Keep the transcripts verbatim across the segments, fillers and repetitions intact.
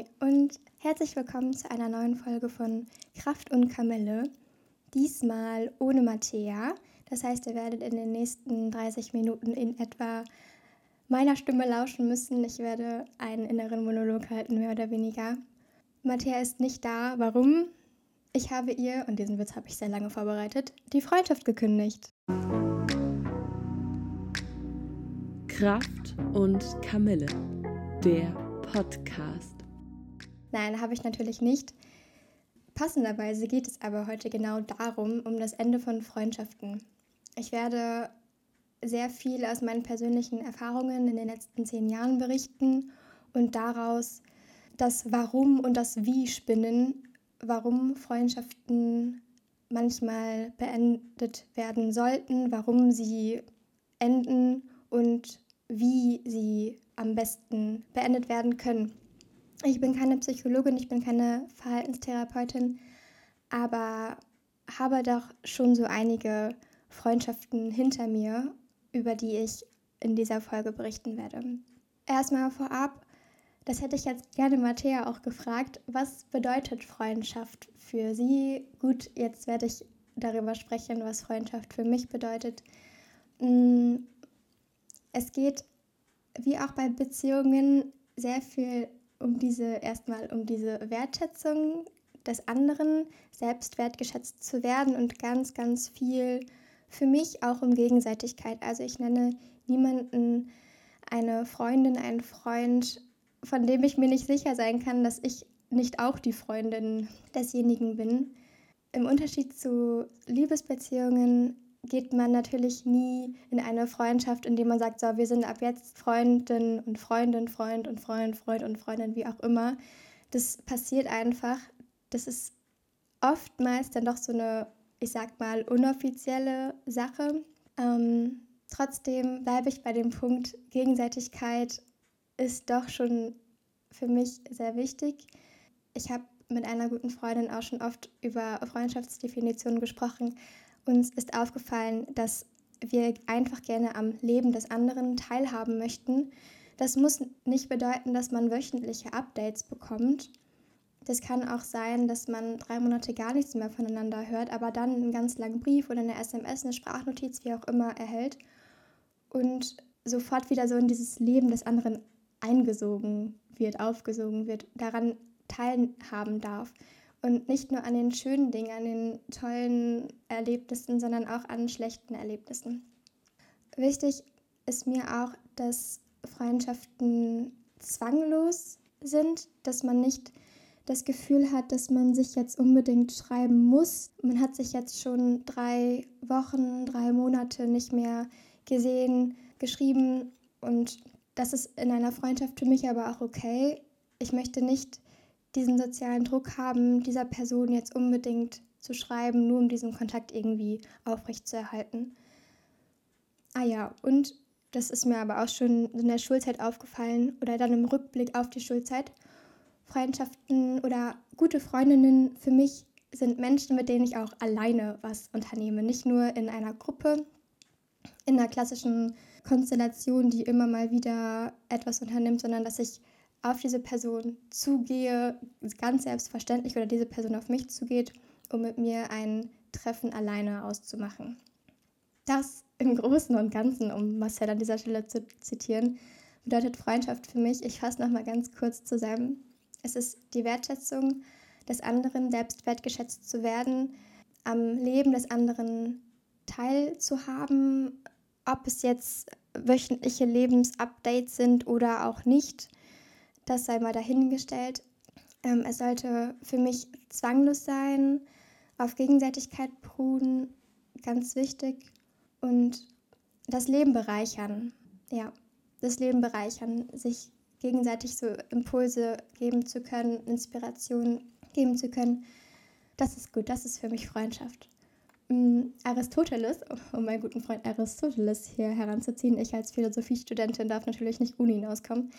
Hi und herzlich willkommen zu einer neuen Folge von Kraft und Kamille. Diesmal ohne Mathea. Das heißt, ihr werdet in den nächsten dreißig Minuten in etwa meiner Stimme lauschen müssen. Ich werde einen inneren Monolog halten, mehr oder weniger. Mathea ist nicht da. Warum? Ich habe ihr, und diesen Witz habe ich sehr lange vorbereitet, die Freundschaft gekündigt. Kraft und Kamille, der Podcast. Nein, habe ich natürlich nicht. Passenderweise geht es aber heute genau darum, um das Ende von Freundschaften. Ich werde sehr viel aus meinen persönlichen Erfahrungen in den letzten zehn Jahren berichten und daraus das Warum und das Wie spinnen, warum Freundschaften manchmal beendet werden sollten, warum sie enden und wie sie am besten beendet werden können. Ich bin keine Psychologin, ich bin keine Verhaltenstherapeutin, aber habe doch schon so einige Freundschaften hinter mir, über die ich in dieser Folge berichten werde. Erstmal vorab, das hätte ich jetzt gerne Mathea auch gefragt, was bedeutet Freundschaft für sie? Gut, jetzt werde ich darüber sprechen, was Freundschaft für mich bedeutet. Es geht, wie auch bei Beziehungen, sehr viel um diese, erstmal um diese Wertschätzung des anderen, selbst wertgeschätzt zu werden und ganz, ganz viel für mich auch um Gegenseitigkeit. Also ich nenne niemanden eine Freundin, einen Freund, von dem ich mir nicht sicher sein kann, dass ich nicht auch die Freundin desjenigen bin. Im Unterschied zu Liebesbeziehungen geht man natürlich nie in eine Freundschaft, indem man sagt, so, wir sind ab jetzt Freundin und Freundin, Freund und Freund, Freund und Freundin, wie auch immer. Das passiert einfach. Das ist oftmals dann doch so eine, ich sag mal, unoffizielle Sache. Ähm, trotzdem bleibe ich bei dem Punkt, Gegenseitigkeit ist doch schon für mich sehr wichtig. Ich habe mit einer guten Freundin auch schon oft über Freundschaftsdefinitionen gesprochen. Uns ist aufgefallen, dass wir einfach gerne am Leben des anderen teilhaben möchten. Das muss nicht bedeuten, dass man wöchentliche Updates bekommt. Das kann auch sein, dass man drei Monate gar nichts mehr voneinander hört, aber dann einen ganz langen Brief oder eine S M S, eine Sprachnotiz, wie auch immer, erhält und sofort wieder so in dieses Leben des anderen eingesogen wird, aufgesogen wird, daran teilhaben darf. Und nicht nur an den schönen Dingen, an den tollen Erlebnissen, sondern auch an schlechten Erlebnissen. Wichtig ist mir auch, dass Freundschaften zwanglos sind, dass man nicht das Gefühl hat, dass man sich jetzt unbedingt schreiben muss. Man hat sich jetzt schon drei Wochen, drei Monate nicht mehr gesehen, geschrieben. Und das ist in einer Freundschaft für mich aber auch okay. Ich möchte nicht diesen sozialen Druck haben, dieser Person jetzt unbedingt zu schreiben, nur um diesen Kontakt irgendwie aufrechtzuerhalten. Ah ja, und das ist mir aber auch schon in der Schulzeit aufgefallen oder dann im Rückblick auf die Schulzeit. Freundschaften oder gute Freundinnen für mich sind Menschen, mit denen ich auch alleine was unternehme, nicht nur in einer Gruppe, in einer klassischen Konstellation, die immer mal wieder etwas unternimmt, sondern dass ich auf diese Person zugehe, ganz selbstverständlich, oder diese Person auf mich zugeht, um mit mir ein Treffen alleine auszumachen. Das im Großen und Ganzen, um Marcel an dieser Stelle zu zitieren, bedeutet Freundschaft für mich. Ich fasse nochmal ganz kurz zusammen. Es ist die Wertschätzung des anderen, selbst wertgeschätzt zu werden, am Leben des anderen teilzuhaben, ob es jetzt wöchentliche Lebensupdates sind oder auch nicht. Das sei mal dahingestellt. Ähm, es sollte für mich zwanglos sein, auf Gegenseitigkeit beruhen, ganz wichtig. Und das Leben bereichern, ja, das Leben bereichern, sich gegenseitig so Impulse geben zu können, Inspiration geben zu können. Das ist gut, das ist für mich Freundschaft. Ähm, Aristoteles, um meinen guten Freund Aristoteles hier heranzuziehen, ich als Philosophiestudentin darf natürlich nicht ohne ihn auskommen.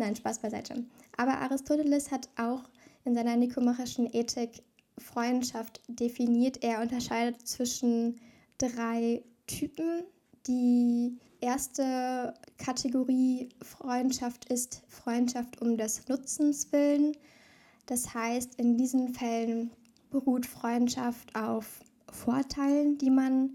Nein, Spaß beiseite. Aber Aristoteles hat auch in seiner nikomachischen Ethik Freundschaft definiert. Er unterscheidet zwischen drei Typen, die Erste Kategorie Freundschaft ist Freundschaft um des Nutzens willen. Das heißt, in diesen Fällen beruht Freundschaft auf Vorteilen, die man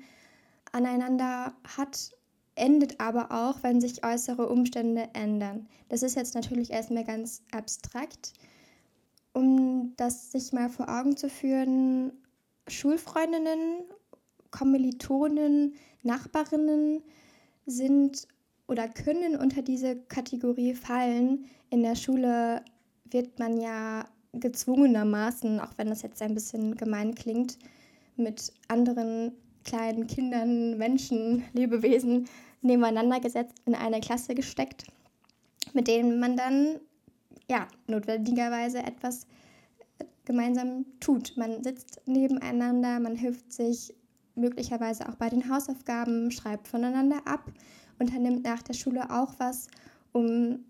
aneinander hat, endet aber auch, wenn sich äußere Umstände ändern. Das ist jetzt natürlich erstmal ganz abstrakt. Um das sich mal vor Augen zu führen, Schulfreundinnen, Kommilitonen, Nachbarinnen sind oder können unter diese Kategorie fallen. In der Schule wird man ja gezwungenermaßen, auch wenn das jetzt ein bisschen gemein klingt, mit anderen kleinen Kindern, Menschen, Lebewesen nebeneinander gesetzt, in eine Klasse gesteckt, mit denen man dann ja notwendigerweise etwas gemeinsam tut. Man sitzt nebeneinander, man hilft sich möglicherweise auch bei den Hausaufgaben, schreibt voneinander ab, unternimmt nach der Schule auch was, um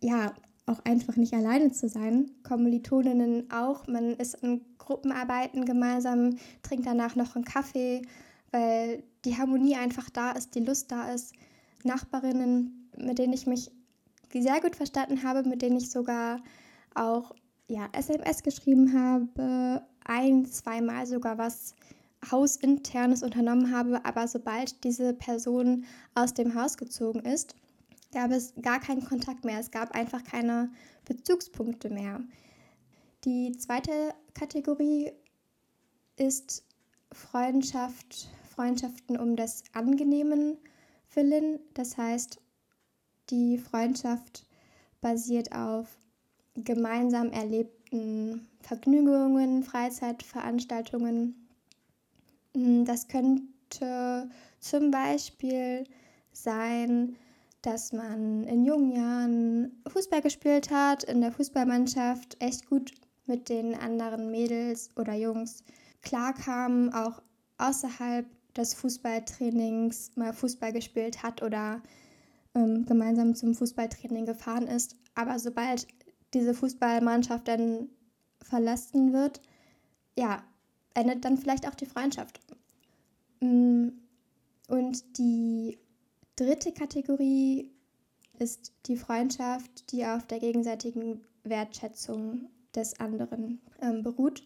ja auch einfach nicht alleine zu sein. Kommilitoninnen auch, man ist in Gruppenarbeiten gemeinsam, trinkt danach noch einen Kaffee, weil die Harmonie einfach da ist, die Lust da ist. Nachbarinnen, mit denen ich mich sehr gut verstanden habe, mit denen ich sogar auch ja, S M S geschrieben habe, ein-, zweimal sogar was Hausinternes unternommen habe, aber sobald diese Person aus dem Haus gezogen ist, gab es gar keinen Kontakt mehr. Es gab einfach keine Bezugspunkte mehr. Die zweite Kategorie ist Freundschaft, Freundschaften um des angenehmen Willen. Das heißt, die Freundschaft basiert auf gemeinsam erlebten Vergnügungen, Freizeitveranstaltungen. Das könnte zum Beispiel sein, dass man in jungen Jahren Fußball gespielt hat, in der Fußballmannschaft echt gut mit den anderen Mädels oder Jungs klarkam, auch außerhalb des Fußballtrainings mal Fußball gespielt hat oder ähm, gemeinsam zum Fußballtraining gefahren ist. Aber sobald diese Fußballmannschaft dann verlassen wird, ja, endet dann vielleicht auch die Freundschaft. Und die dritte Kategorie ist die Freundschaft, die auf der gegenseitigen Wertschätzung des anderen ähm, beruht.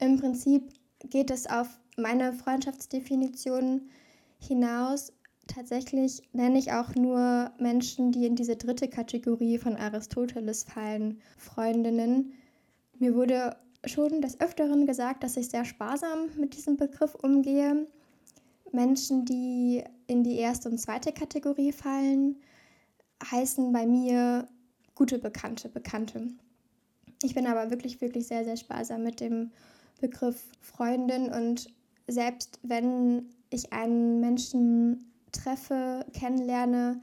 Im Prinzip geht es auf meine Freundschaftsdefinition hinaus. Tatsächlich nenne ich auch nur Menschen, die in diese dritte Kategorie von Aristoteles fallen, Freundinnen. Mir wurde schon des Öfteren gesagt, dass ich sehr sparsam mit diesem Begriff umgehe. Menschen, die in die erste und zweite Kategorie fallen, heißen bei mir gute Bekannte, Bekannte. Ich bin aber wirklich, wirklich sehr, sehr sparsam mit dem Begriff Freundin und selbst wenn ich einen Menschen treffe, kennenlerne,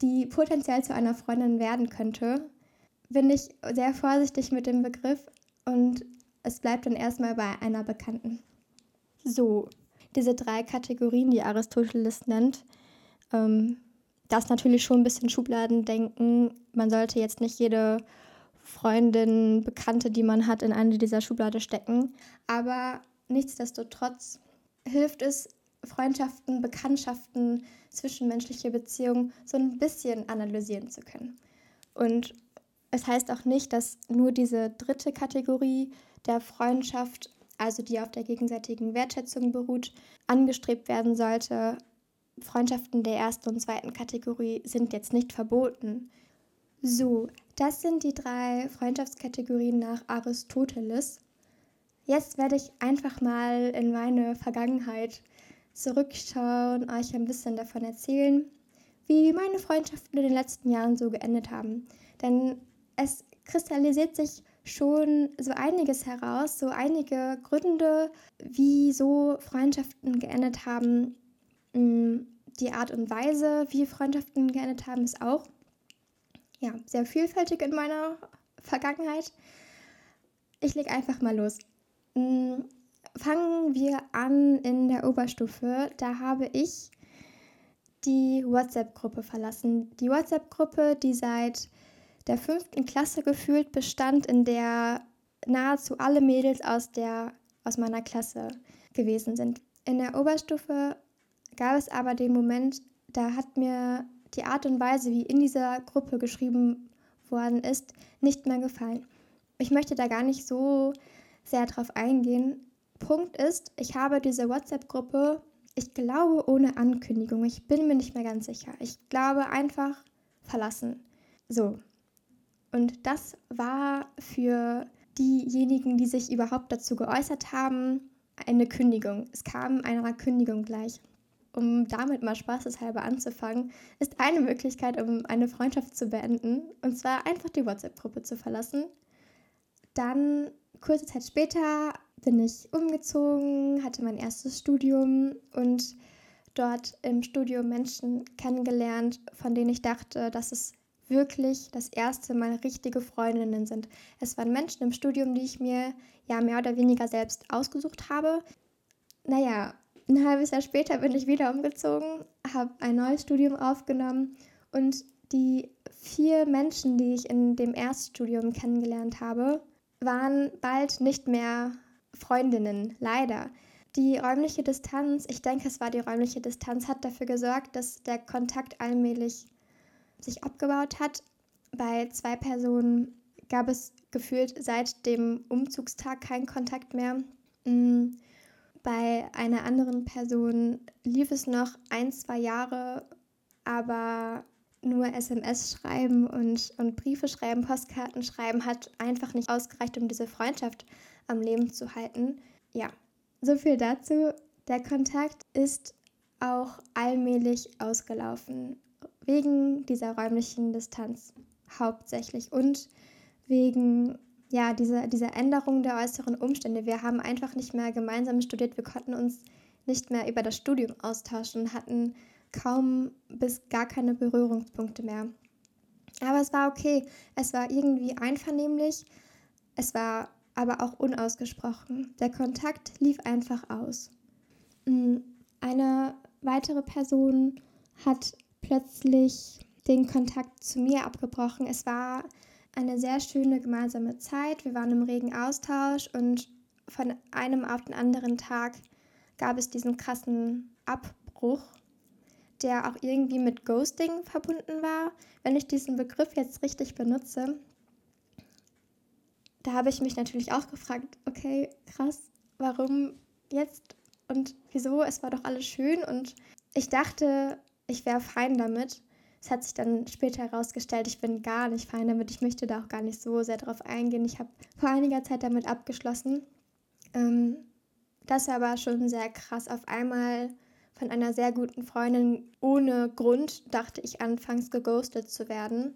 die potenziell zu einer Freundin werden könnte, bin ich sehr vorsichtig mit dem Begriff. Und es bleibt dann erstmal bei einer Bekannten. So, diese drei Kategorien, die Aristoteles nennt, ähm, das ist natürlich schon ein bisschen Schubladendenken. Man sollte jetzt nicht jede Freundin, Bekannte, die man hat, in eine dieser Schublade stecken. Aber nichtsdestotrotz hilft es, Freundschaften, Bekanntschaften, zwischenmenschliche Beziehungen so ein bisschen analysieren zu können. Und es heißt auch nicht, dass nur diese dritte Kategorie der Freundschaft, also die auf der gegenseitigen Wertschätzung beruht, angestrebt werden sollte. Freundschaften der ersten und zweiten Kategorie sind jetzt nicht verboten. So, das sind die drei Freundschaftskategorien nach Aristoteles. Jetzt werde ich einfach mal in meine Vergangenheit zurückschauen, euch ein bisschen davon erzählen, wie meine Freundschaften in den letzten Jahren so geendet haben. Denn es kristallisiert sich schon so einiges heraus, so einige Gründe, wieso Freundschaften geendet haben. Die Art und Weise, wie Freundschaften geendet haben, ist auch ja, sehr vielfältig in meiner Vergangenheit. Ich lege einfach mal los. Fangen wir an in der Oberstufe. Da habe ich die WhatsApp-Gruppe verlassen. Die WhatsApp-Gruppe, die seit der fünften Klasse gefühlt bestand, in der nahezu alle Mädels aus, der, aus meiner Klasse gewesen sind. In der Oberstufe gab es aber den Moment, da hat mir die Art und Weise, wie in dieser Gruppe geschrieben worden ist, nicht mehr gefallen. Ich möchte da gar nicht so sehr drauf eingehen. Punkt ist, ich habe diese WhatsApp-Gruppe, ich glaube, ohne Ankündigung, ich bin mir nicht mehr ganz sicher. Ich glaube, einfach verlassen. So. Und das war für diejenigen, die sich überhaupt dazu geäußert haben, eine Kündigung. Es kam einer Kündigung gleich. Um damit mal spaßeshalber anzufangen, ist eine Möglichkeit, um eine Freundschaft zu beenden, und zwar einfach die WhatsApp-Gruppe zu verlassen. Dann, kurze Zeit später, bin ich umgezogen, hatte mein erstes Studium und dort im Studium Menschen kennengelernt, von denen ich dachte, dass es wirklich das erste Mal richtige Freundinnen sind. Es waren Menschen im Studium, die ich mir ja mehr oder weniger selbst ausgesucht habe. Naja, ein halbes Jahr später bin ich wieder umgezogen, habe ein neues Studium aufgenommen und die vier Menschen, die ich in dem Erststudium kennengelernt habe, waren bald nicht mehr Freundinnen, leider. Die räumliche Distanz, ich denke, es war die räumliche Distanz, hat dafür gesorgt, dass der Kontakt allmählich sich abgebaut hat. Bei zwei Personen gab es gefühlt seit dem Umzugstag keinen Kontakt mehr. Mhm. Bei einer anderen Person lief es noch ein, zwei Jahre, aber nur S M S schreiben und, und Briefe schreiben, Postkarten schreiben hat einfach nicht ausgereicht, um diese Freundschaft am Leben zu halten. Ja, so viel dazu. Der Kontakt ist auch allmählich ausgelaufen, wegen dieser räumlichen Distanz hauptsächlich und wegen Ja, diese, diese Änderung der äußeren Umstände. Wir haben einfach nicht mehr gemeinsam studiert. Wir konnten uns nicht mehr über das Studium austauschen, hatten kaum bis gar keine Berührungspunkte mehr. Aber es war okay. Es war irgendwie einvernehmlich. Es war aber auch unausgesprochen. Der Kontakt lief einfach aus. Eine weitere Person hat plötzlich den Kontakt zu mir abgebrochen. Es war eine sehr schöne gemeinsame Zeit. Wir waren im regen Austausch und von einem auf den anderen Tag gab es diesen krassen Abbruch, der auch irgendwie mit Ghosting verbunden war. Wenn ich diesen Begriff jetzt richtig benutze, da habe ich mich natürlich auch gefragt, okay, krass, warum jetzt und wieso? Es war doch alles schön und ich dachte, ich wäre fein damit. Es hat sich dann später herausgestellt, ich bin gar nicht fein damit, ich möchte da auch gar nicht so sehr drauf eingehen. Ich habe vor einiger Zeit damit abgeschlossen. Ähm, das war aber schon sehr krass. Auf einmal von einer sehr guten Freundin ohne Grund dachte ich anfangs geghostet zu werden.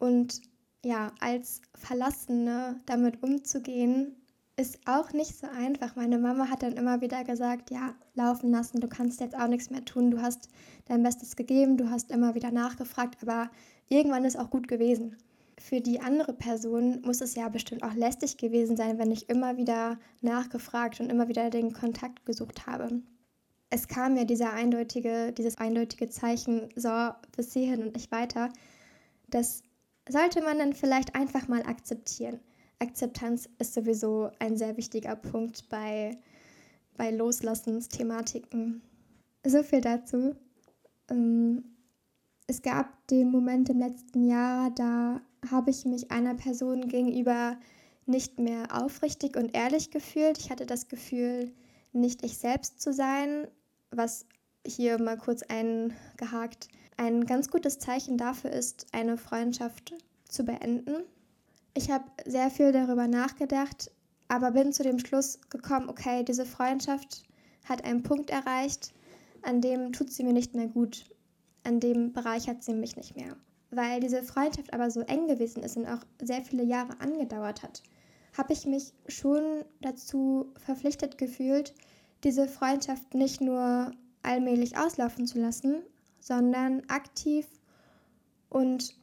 Und ja, als Verlassene damit umzugehen, ist auch nicht so einfach. Meine Mama hat dann immer wieder gesagt, ja, laufen lassen, du kannst jetzt auch nichts mehr tun, du hast dein Bestes gegeben, du hast immer wieder nachgefragt, aber irgendwann ist auch gut gewesen. Für die andere Person muss es ja bestimmt auch lästig gewesen sein, wenn ich immer wieder nachgefragt und immer wieder den Kontakt gesucht habe. Es kam ja dieser eindeutige, dieses eindeutige Zeichen, so, bis hierhin und nicht weiter. Das sollte man dann vielleicht einfach mal akzeptieren. Akzeptanz ist sowieso ein sehr wichtiger Punkt bei, bei Loslassensthematiken. So viel dazu. Es gab den Moment im letzten Jahr, da habe ich mich einer Person gegenüber nicht mehr aufrichtig und ehrlich gefühlt. Ich hatte das Gefühl, nicht ich selbst zu sein, was hier mal kurz eingehakt ein ganz gutes Zeichen dafür ist, eine Freundschaft zu beenden. Ich habe sehr viel darüber nachgedacht, aber bin zu dem Schluss gekommen, okay, diese Freundschaft hat einen Punkt erreicht, an dem tut sie mir nicht mehr gut, an dem bereichert sie mich nicht mehr. Weil diese Freundschaft aber so eng gewesen ist und auch sehr viele Jahre angedauert hat, habe ich mich schon dazu verpflichtet gefühlt, diese Freundschaft nicht nur allmählich auslaufen zu lassen, sondern aktiv und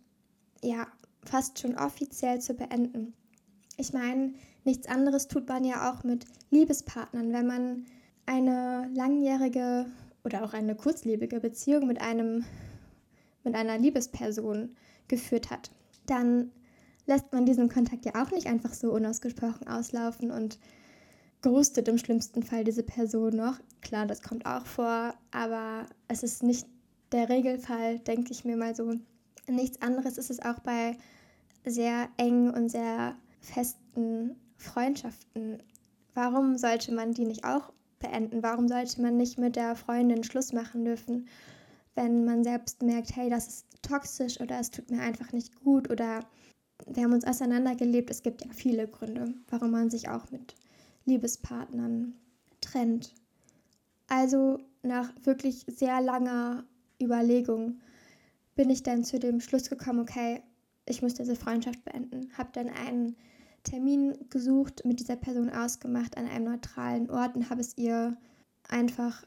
ja, fast schon offiziell zu beenden. Ich meine, nichts anderes tut man ja auch mit Liebespartnern. Wenn man eine langjährige oder auch eine kurzlebige Beziehung mit einem, mit einer Liebesperson geführt hat, dann lässt man diesen Kontakt ja auch nicht einfach so unausgesprochen auslaufen und ghostet im schlimmsten Fall diese Person noch. Klar, das kommt auch vor, aber es ist nicht der Regelfall, denke ich mir mal so. Nichts anderes ist es auch bei sehr engen und sehr festen Freundschaften. Warum sollte man die nicht auch beenden? Warum sollte man nicht mit der Freundin Schluss machen dürfen, wenn man selbst merkt, hey, das ist toxisch oder es tut mir einfach nicht gut oder wir haben uns auseinandergelebt. Es gibt ja viele Gründe, warum man sich auch mit Liebespartnern trennt. Also nach wirklich sehr langer Überlegung bin ich dann zu dem Schluss gekommen, okay, ich muss diese Freundschaft beenden. Habe dann einen Termin gesucht, mit dieser Person ausgemacht an einem neutralen Ort und habe es ihr einfach,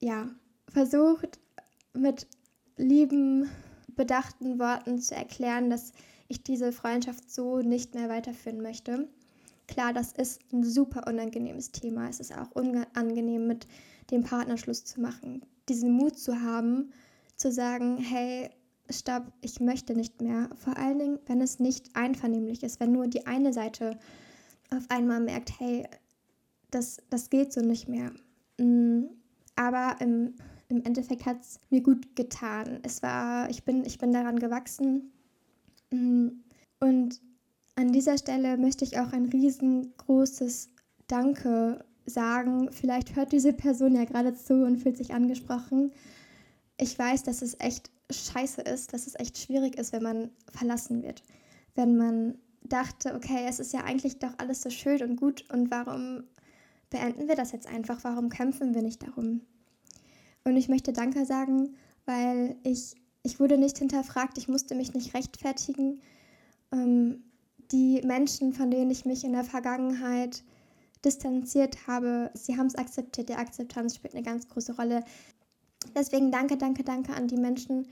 ja, versucht, mit lieben, bedachten Worten zu erklären, dass ich diese Freundschaft so nicht mehr weiterführen möchte. Klar, das ist ein super unangenehmes Thema. Es ist auch unangenehm, mit dem Partner Schluss zu machen. Diesen Mut zu haben, zu sagen, hey, stopp, ich möchte nicht mehr. Vor allen Dingen, wenn es nicht einvernehmlich ist, wenn nur die eine Seite auf einmal merkt, hey, das, das geht so nicht mehr. Aber im, im Endeffekt hat es mir gut getan. Es war, ich bin, ich bin daran gewachsen. Und an dieser Stelle möchte ich auch ein riesengroßes Danke sagen. Vielleicht hört diese Person ja gerade zu und fühlt sich angesprochen. Ich weiß, dass es echt scheiße ist, dass es echt schwierig ist, wenn man verlassen wird. Wenn man dachte, okay, es ist ja eigentlich doch alles so schön und gut und warum beenden wir das jetzt einfach? Warum kämpfen wir nicht darum? Und ich möchte Danke sagen, weil ich, ich wurde nicht hinterfragt, ich musste mich nicht rechtfertigen. Ähm, die Menschen, von denen ich mich in der Vergangenheit distanziert habe, sie haben es akzeptiert. Die Akzeptanz spielt eine ganz große Rolle. Deswegen danke, danke, danke an die Menschen,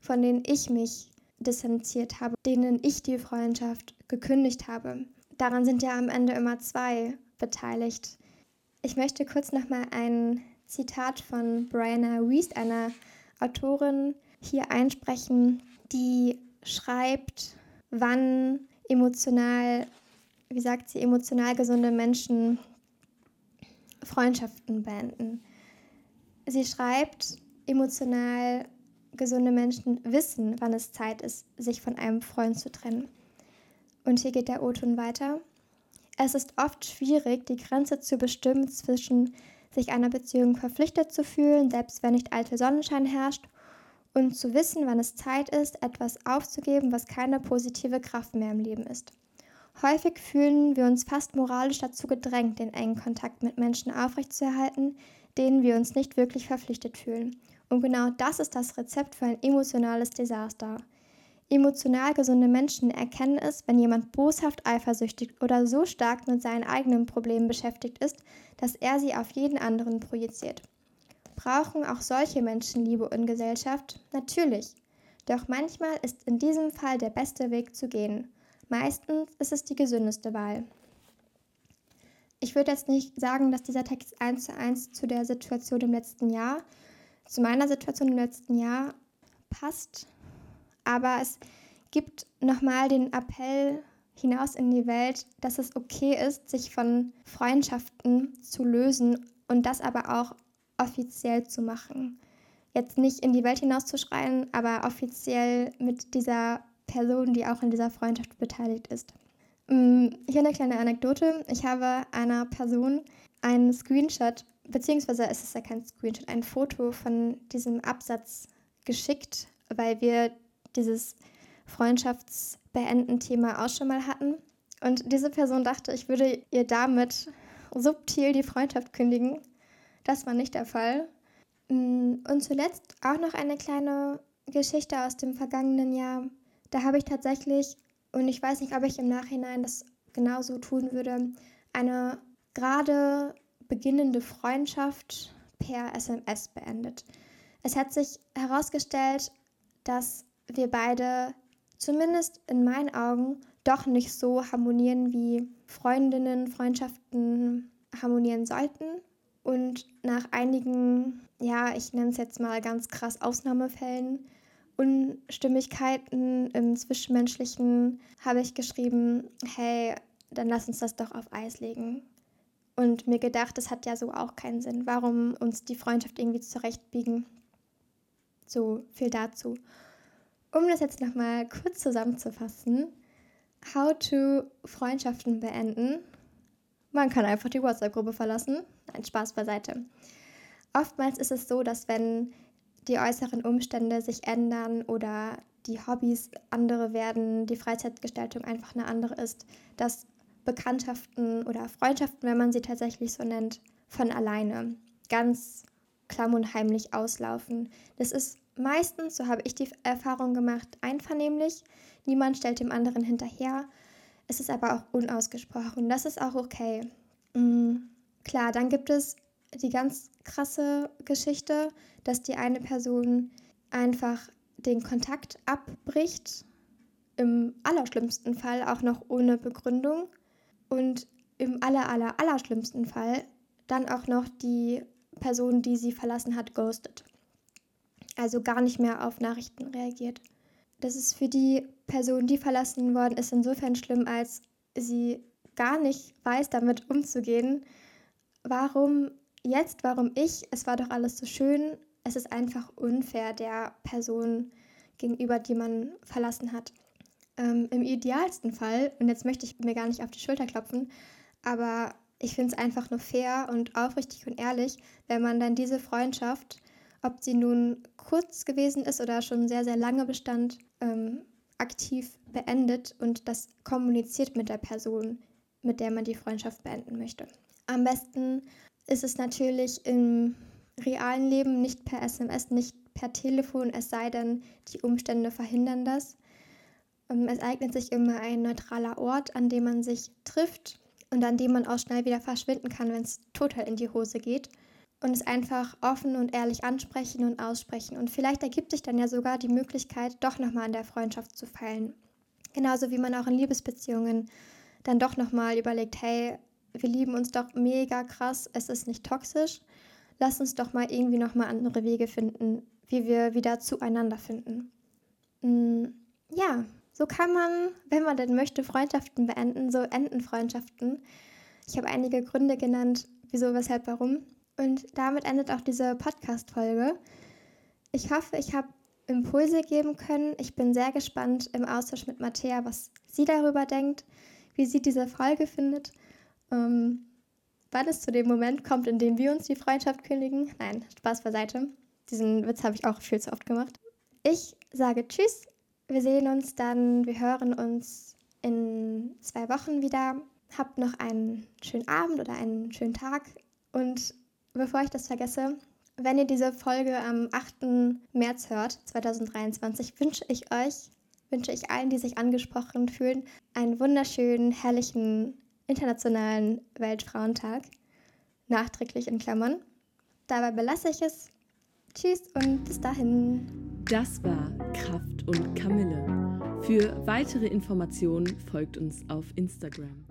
von denen ich mich distanziert habe, denen ich die Freundschaft gekündigt habe. Daran sind ja am Ende immer zwei beteiligt. Ich möchte kurz nochmal ein Zitat von Brianna Wiest, einer Autorin, hier einsprechen, die schreibt, wann emotional, wie sagt sie, emotional gesunde Menschen Freundschaften beenden. Sie schreibt, emotional gesunde Menschen wissen, wann es Zeit ist, sich von einem Freund zu trennen. Und hier geht der O-Ton weiter. Es ist oft schwierig, die Grenze zu bestimmen zwischen sich einer Beziehung verpflichtet zu fühlen, selbst wenn nicht allzu Sonnenschein herrscht, und zu wissen, wann es Zeit ist, etwas aufzugeben, was keine positive Kraft mehr im Leben ist. Häufig fühlen wir uns fast moralisch dazu gedrängt, den engen Kontakt mit Menschen aufrechtzuerhalten, denen wir uns nicht wirklich verpflichtet fühlen. Und genau das ist das Rezept für ein emotionales Desaster. Emotional gesunde Menschen erkennen es, wenn jemand boshaft, eifersüchtig oder so stark mit seinen eigenen Problemen beschäftigt ist, dass er sie auf jeden anderen projiziert. Brauchen auch solche Menschen Liebe und Gesellschaft? Natürlich. Doch manchmal ist in diesem Fall der beste Weg zu gehen. Meistens ist es die gesündeste Wahl. Ich würde jetzt nicht sagen, dass dieser Text eins zu eins zu der Situation im letzten Jahr, zu meiner Situation im letzten Jahr passt, aber es gibt nochmal den Appell hinaus in die Welt, dass es okay ist, sich von Freundschaften zu lösen und das aber auch offiziell zu machen. Jetzt nicht in die Welt hinauszuschreien, aber offiziell mit dieser Person, die auch in dieser Freundschaft beteiligt ist. Hier eine kleine Anekdote. Ich habe einer Person einen Screenshot, beziehungsweise es ist ja kein Screenshot, ein Foto von diesem Absatz geschickt, weil wir dieses Freundschaftsbeenden-Thema auch schon mal hatten. Und diese Person dachte, ich würde ihr damit subtil die Freundschaft kündigen. Das war nicht der Fall. Und zuletzt auch noch eine kleine Geschichte aus dem vergangenen Jahr. Da habe ich tatsächlich... Und ich weiß nicht, ob ich im Nachhinein das genauso tun würde. Eine gerade beginnende Freundschaft per S M S beendet. Es hat sich herausgestellt, dass wir beide, zumindest in meinen Augen, doch nicht so harmonieren, wie Freundinnen, Freundschaften harmonieren sollten. Und nach einigen, ja, ich nenne es jetzt mal ganz krass Ausnahmefällen, Unstimmigkeiten im Zwischenmenschlichen habe ich geschrieben, hey, dann lass uns das doch auf Eis legen. Und mir gedacht, das hat ja so auch keinen Sinn. Warum uns die Freundschaft irgendwie zurechtbiegen? So viel dazu. Um das jetzt nochmal kurz zusammenzufassen, how to Freundschaften beenden. Man kann einfach die WhatsApp-Gruppe verlassen. Nein, Spaß beiseite. Oftmals ist es so, dass wenn die äußeren Umstände sich ändern oder die Hobbys andere werden, die Freizeitgestaltung einfach eine andere ist, dass Bekanntschaften oder Freundschaften, wenn man sie tatsächlich so nennt, von alleine ganz klamm und heimlich auslaufen. Das ist meistens, so habe ich die Erfahrung gemacht, einvernehmlich. Niemand stellt dem anderen hinterher. Es ist aber auch unausgesprochen. Das ist auch okay. Mhm. Klar, dann gibt es die ganz krasse Geschichte, dass die eine Person einfach den Kontakt abbricht, im allerschlimmsten Fall auch noch ohne Begründung und im aller, aller, allerschlimmsten Fall dann auch noch die Person, die sie verlassen hat, ghostet. Also gar nicht mehr auf Nachrichten reagiert. Das ist für die Person, die verlassen worden ist, insofern schlimm, als sie gar nicht weiß, damit umzugehen. Warum jetzt, warum ich? Es war doch alles so schön. Es ist einfach unfair der Person gegenüber, die man verlassen hat. Ähm, im idealsten Fall, und jetzt möchte ich mir gar nicht auf die Schulter klopfen, aber ich finde es einfach nur fair und aufrichtig und ehrlich, wenn man dann diese Freundschaft, ob sie nun kurz gewesen ist oder schon sehr, sehr lange bestand, ähm, aktiv beendet und das kommuniziert mit der Person, mit der man die Freundschaft beenden möchte. Am besten ist es natürlich im realen Leben, nicht per S M S, nicht per Telefon, es sei denn, die Umstände verhindern das. Es eignet sich immer ein neutraler Ort, an dem man sich trifft und an dem man auch schnell wieder verschwinden kann, wenn es total in die Hose geht. Und es einfach offen und ehrlich ansprechen und aussprechen. Und vielleicht ergibt sich dann ja sogar die Möglichkeit, doch nochmal an der Freundschaft zu feilen. Genauso wie man auch in Liebesbeziehungen dann doch nochmal überlegt, hey, wir lieben uns doch mega krass, es ist nicht toxisch. Lass uns doch mal irgendwie nochmal andere Wege finden, wie wir wieder zueinander finden. Hm, ja, so kann man, wenn man denn möchte, Freundschaften beenden, so enden Freundschaften. Ich habe einige Gründe genannt, wieso, weshalb, warum. Und damit endet auch diese Podcast-Folge. Ich hoffe, ich habe Impulse geben können. Ich bin sehr gespannt im Austausch mit Mathea, was sie darüber denkt, wie sie diese Folge findet. Ähm, wann es zu dem Moment kommt, in dem wir uns die Freundschaft kündigen. Nein, Spaß beiseite. Diesen Witz habe ich auch viel zu oft gemacht. Ich sage Tschüss. Wir sehen uns dann, wir hören uns in zwei Wochen wieder. Habt noch einen schönen Abend oder einen schönen Tag. Und bevor ich das vergesse, wenn ihr diese Folge am achten März hört, zweitausenddreiundzwanzig, wünsche ich euch, wünsche ich allen, die sich angesprochen fühlen, einen wunderschönen, herrlichen, internationalen Weltfrauentag. Nachträglich in Klammern. Dabei belasse ich es. Tschüss und bis dahin. Das war Kraft und Kamille. Für weitere Informationen folgt uns auf Instagram.